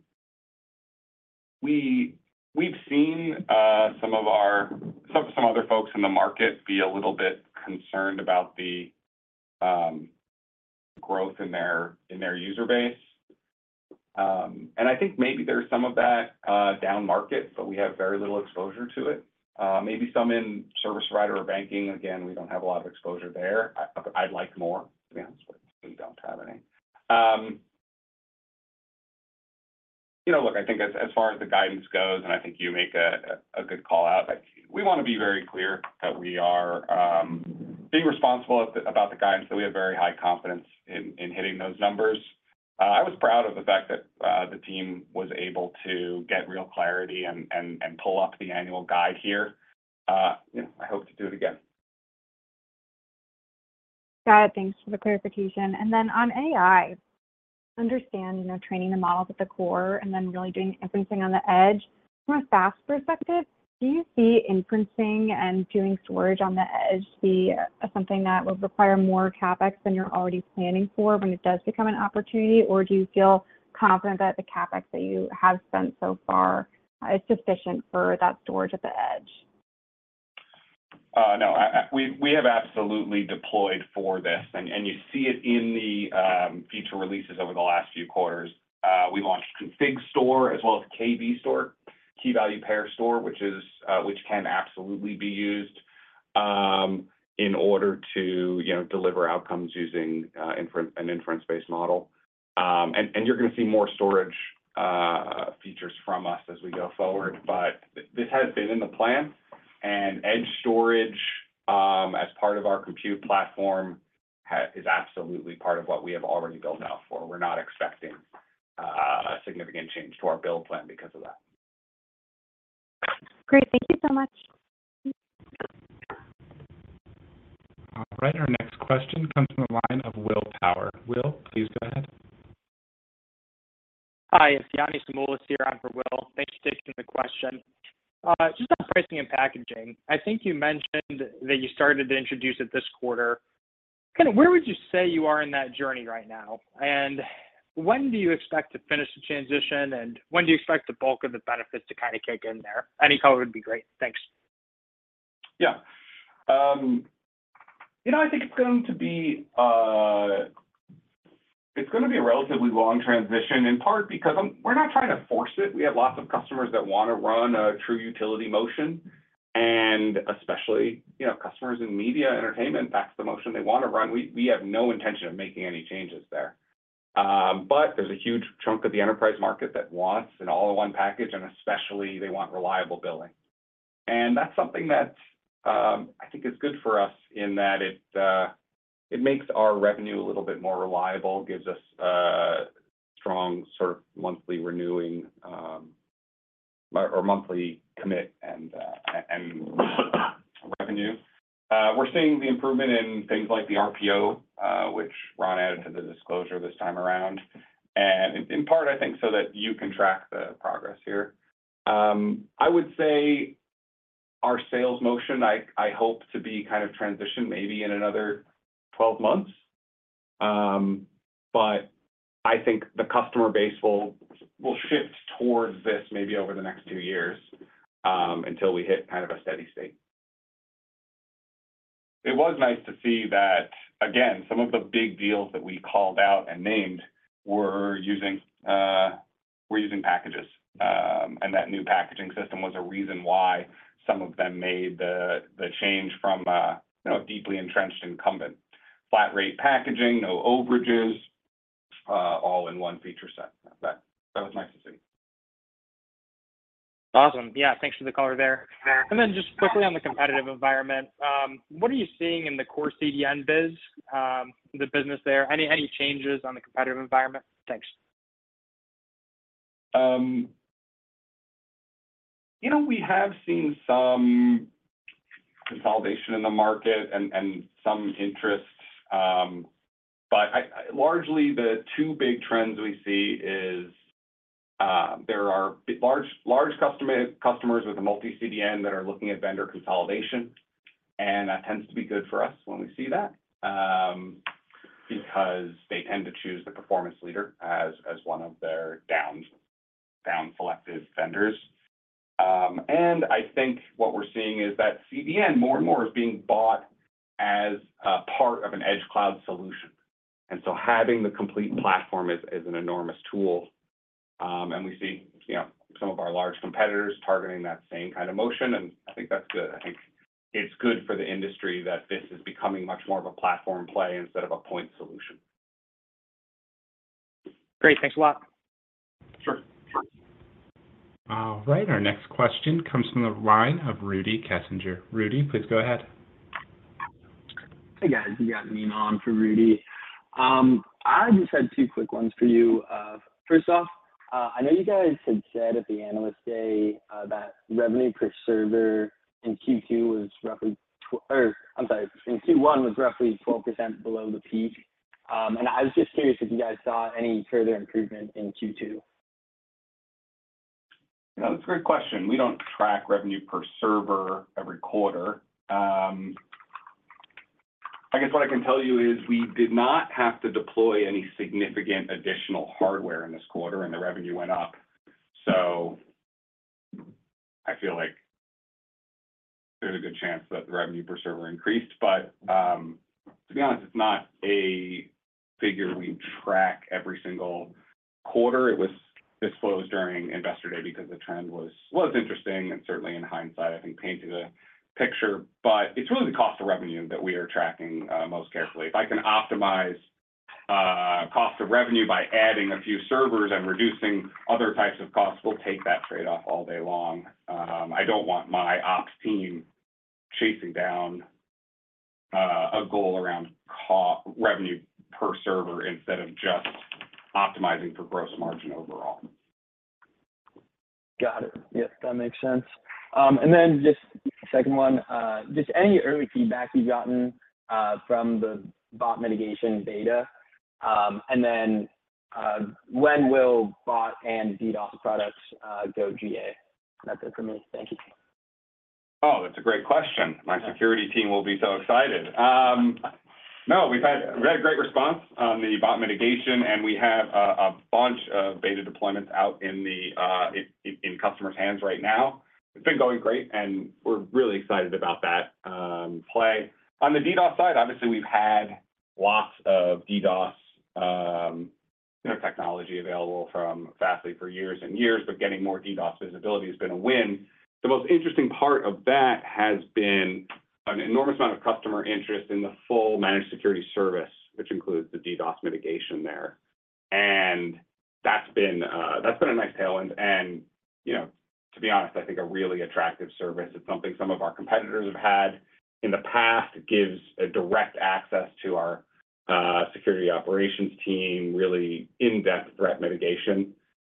we... We've seen uh, some of our some some other folks in the market be a little bit concerned about the um, growth in their in their user base, um, and I think maybe there's some of that uh, down market, but we have very little exposure to it. Uh, maybe some in service provider or banking. Again, we don't have a lot of exposure there. I, I'd like more, to be honest with you. We don't have any. Um, You know, look, I think as, as far as the guidance goes, and I think you make a, a good call out, like, we want to be very clear that we are um, being responsible at the, about the guidance, that we have very high confidence in, in hitting those numbers. Uh, I was proud of the fact that uh, the team was able to get real clarity and, and, and pull up the annual guide here. Uh, you know, I hope to do it again. Got it. Thanks for the clarification. And then on A I, understand, you know, training the models at the core and then really doing inferencing on the edge. From a fast perspective, do you see inferencing and doing storage on the edge be something that would require more CapEx than you're already planning for when it does become an opportunity? Or do you feel confident that the CapEx that you have spent so far is sufficient for that storage at the edge? Uh, no, I, I, we we have absolutely deployed for this, and, and you see it in the um, feature releases over the last few quarters. Uh, we launched Config Store as well as K V Store, Key Value Pair Store, which is uh, which can absolutely be used um, in order to you know deliver outcomes using uh, inference, an inference-based model, um, and and you're going to see more storage uh, features from us as we go forward. But th this has been in the plan. And edge storage um, as part of our compute platform ha is absolutely part of what we have already built out for. We're not expecting uh, a significant change to our build plan because of that. Great, thank you so much. All right, our next question comes from the line of Will Power. Will, please go ahead. Hi, it's Yanni Samoulis here. I'm for Will. Thanks for taking the question. Uh, just on pricing and packaging, I think you mentioned that you started to introduce it this quarter. Kind of where would you say you are in that journey right now? And when do you expect to finish the transition, and when do you expect the bulk of the benefits to kind of kick in there? Any color would be great. Thanks. Yeah. Um, you know, I think it's going to be uh, it's going to be a relatively long transition, in part because I'm, we're not trying to force it. We have lots of customers that want to run a true utility motion, and especially, you know, customers in media, entertainment, that's the motion they want to run. We, we have no intention of making any changes there. Um, but there's a huge chunk of the enterprise market that wants an all-in-one package, and especially they want reliable billing. And that's something that um, I think is good for us in that it uh, it makes our revenue a little bit more reliable, gives us uh, strong sort of monthly renewing um, or monthly commit and uh, and revenue. Uh, we're seeing the improvement in things like the R P O, uh, which Ron added to the disclosure this time around, and in part, I think, so that you can track the progress here. Um, I would say our sales motion, I, I hope to be kind of transitioned maybe in another twelve months, um, but I think the customer base will will shift towards this maybe over the next two years um, until we hit kind of a steady state. It was nice to see that, again, some of the big deals that we called out and named were using uh, were using packages, um, and that new packaging system was a reason why some of them made the the change from uh, you know, deeply entrenched incumbent, flat rate packaging, no overages, uh, all in one feature set. That that was nice to see. Awesome. Yeah, thanks for the color there. And then just quickly on the competitive environment, um, what are you seeing in the core C D N biz, um, the business there? Any any changes on the competitive environment? Thanks. Um, you know, we have seen some consolidation in the market and, and some interest, um, but I, I, largely the two big trends we see is Uh, there are large large customer, customers with a multi-C D N that are looking at vendor consolidation, and that tends to be good for us when we see that, um, because they tend to choose the performance leader as as one of their down, down selected vendors. Um, and I think what we're seeing is that C D N more and more is being bought as a part of an edge cloud solution. And so having the complete platform is, is an enormous tool. Um, and we see, you know, some of our large competitors targeting that same kind of motion, and I think that's good. I think it's good for the industry that this is becoming much more of a platform play instead of a point solution. Great, thanks a lot. Sure. sure. All right, our next question comes from the line of Rudy Kessinger. Rudy, please go ahead. Hey guys, you got Nina on for Rudy. Um, I just had two quick ones for you. Uh, first off, Uh, I know you guys had said at the Analyst Day uh, that revenue per server in Q two was roughly, tw- or I'm sorry, in Q one was roughly twelve percent below the peak. Um, and I was just curious if you guys saw any further improvement in Q two. No, that's a great question. We don't track revenue per server every quarter. Um, I guess what I can tell you is we did not have to deploy any significant additional hardware in this quarter, and the revenue went up. So I feel like there's a good chance that the revenue per server increased, but um, to be honest, it's not a figure we track every single quarter. It was disclosed during Investor Day because the trend was, was interesting, and certainly in hindsight, I think painted a picture, but it's really the cost of revenue that we are tracking uh, most carefully. If I can optimize uh, cost of revenue by adding a few servers and reducing other types of costs, we'll take that trade-off all day long. Um, I don't want my ops team chasing down uh, a goal around cost, revenue per server instead of just optimizing for gross margin overall. Got it. Yep, that makes sense. Um, and then just second one, uh, just any early feedback you've gotten uh, from the bot mitigation beta, um, and then uh, when will bot and DDoS products uh, go G A? That's it for me. Thank you. Oh, that's a great question. My security team will be so excited. Um, No, we've had, we've had a great response on the bot mitigation, and we have a, a bunch of beta deployments out in the uh, in, in customers' hands right now. It's been going great, and we're really excited about that um, play. On the DDoS side, obviously, we've had lots of DDoS um, you know, technology available from Fastly for years and years, but getting more DDoS visibility has been a win. The most interesting part of that has been an enormous amount of customer interest in the full managed security service, which includes the DDoS mitigation there, and that's been uh, that's been a nice tailwind. And you know, to be honest, I think a really attractive service. It's something some of our competitors have had in the past. It gives a direct access to our uh, security operations team, really in-depth threat mitigation,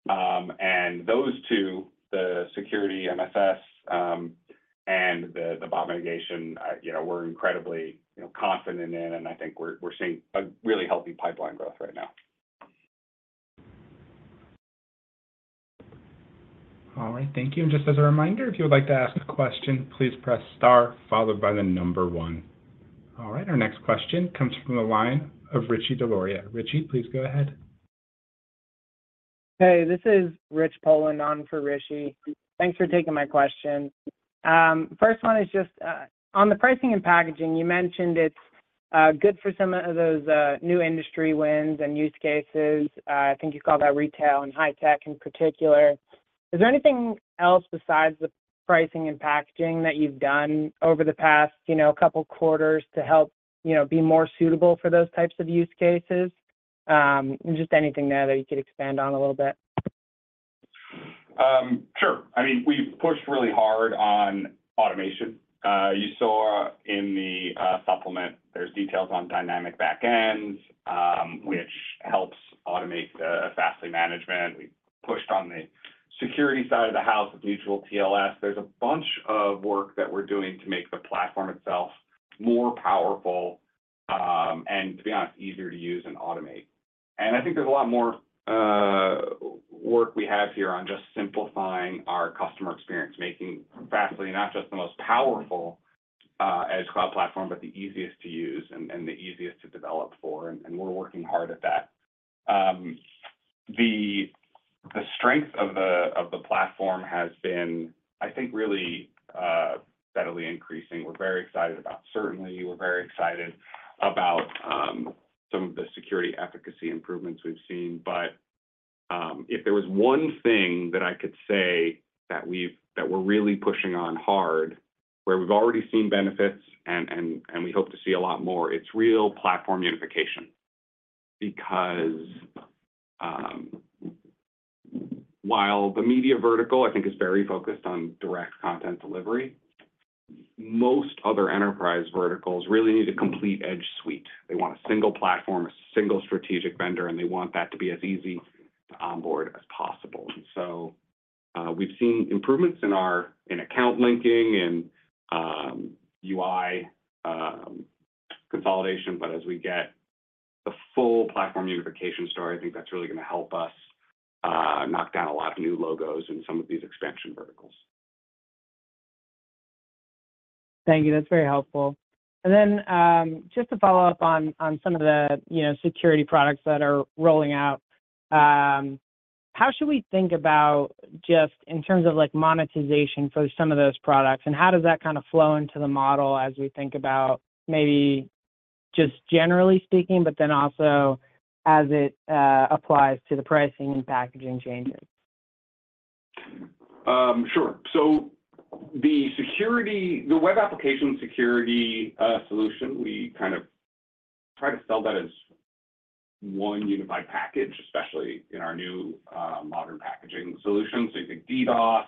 um, and those two, the security M S S um, and the, the bot mitigation, uh, you know, we're incredibly you know, confident in, and I think we're, we're seeing a really healthy pipeline growth right now. All right, thank you. And just as a reminder, if you would like to ask a question, please press star followed by the number one. All right, our next question comes from the line of Richie DeLoria. Richie, please go ahead. Hey, this is Rich Poland on for Rishi. Thanks for taking my question. Um, first one is just uh, on the pricing and packaging, you mentioned it's uh, good for some of those uh, new industry wins and use cases. Uh, I think you called out retail and high tech in particular. Is there anything else besides the pricing and packaging that you've done over the past, you know, couple quarters to help, you know, be more suitable for those types of use cases? Um, just anything there that you could expand on a little bit. Um, sure. I mean, we've pushed really hard on automation. Uh, you saw in the uh, supplement, there's details on dynamic backends, um, which helps automate the Fastly management. We pushed on the security side of the house with mutual T L S. There's a bunch of work that we're doing to make the platform itself more powerful um, and, to be honest, easier to use and automate. And I think there's a lot more uh, work we have here on just simplifying our customer experience, making Fastly not just the most powerful uh, edge cloud platform, but the easiest to use and, and the easiest to develop for. And, and we're working hard at that. Um, the the strength of the of the platform has been, I think, really uh, steadily increasing. We're very excited about certainly. We're very excited about um, some of the security efficacy improvements we've seen. But um, if there was one thing that I could say that we've that we're really pushing on hard, where we've already seen benefits and and and we hope to see a lot more, it's real platform unification, because um, while the media vertical I think is very focused on direct content delivery, most other enterprise verticals really need a complete edge suite. They want a single platform, a single strategic vendor, and they want that to be as easy to onboard as possible. And so uh, we've seen improvements in our in account linking and um, U I um, consolidation, but as we get the full platform unification story, I think that's really going to help us uh, knock down a lot of new logos in some of these expansion verticals. Thank you. That's very helpful. And then um, just to follow up on on some of the you know security products that are rolling out, um, how should we think about just in terms of like monetization for some of those products, and how does that kind of flow into the model as we think about maybe just generally speaking, but then also as it uh, applies to the pricing and packaging changes? Um, sure. So. The security, the web application security uh, solution, we kind of try to sell that as one unified package, especially in our new uh, modern packaging solution. So you think DDoS,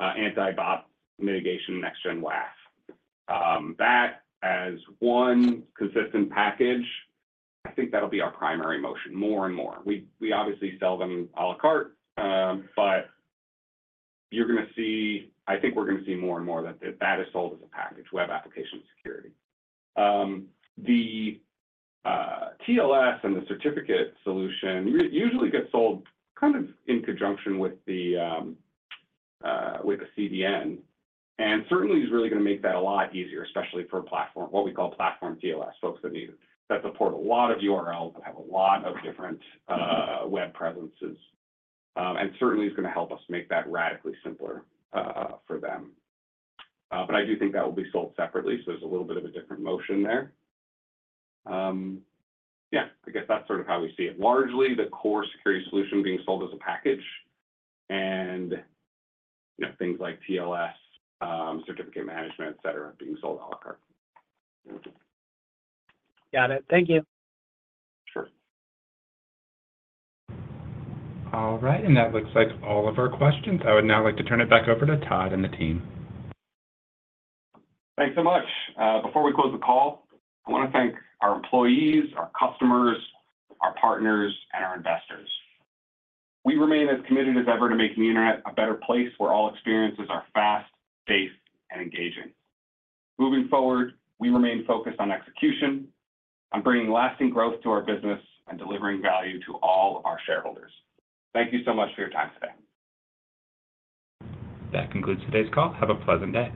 uh, anti-bot mitigation, next-gen W A F. Um, that as one consistent package, I think that'll be our primary motion more and more. We we obviously sell them a la carte, um, but you're going to see, I think we're going to see more and more that that is sold as a package, web application security. Um, the uh, T L S and the certificate solution usually gets sold kind of in conjunction with the um, uh, with the C D N, and certainly is really going to make that a lot easier, especially for platform, what we call platform T L S, folks that need that support a lot of U R Ls, that have a lot of different uh, web presences, um, and certainly is going to help us make that radically simpler uh, for them. Uh, but I do think that will be sold separately, so there's a little bit of a different motion there. Um, yeah, I guess that's sort of how we see it. Largely, the core security solution being sold as a package, and you know, things like T L S, um, certificate management, et cetera, being sold a la carte. Got it. Thank you. Sure. All right, and that looks like all of our questions. I would now like to turn it back over to Todd and the team. Thanks so much. Uh, before we close the call, I want to thank our employees, our customers, our partners, and our investors. We remain as committed as ever to making the internet a better place where all experiences are fast, safe, and engaging. Moving forward, we remain focused on execution, on bringing lasting growth to our business, and delivering value to all of our shareholders. Thank you so much for your time today. That concludes today's call. Have a pleasant day.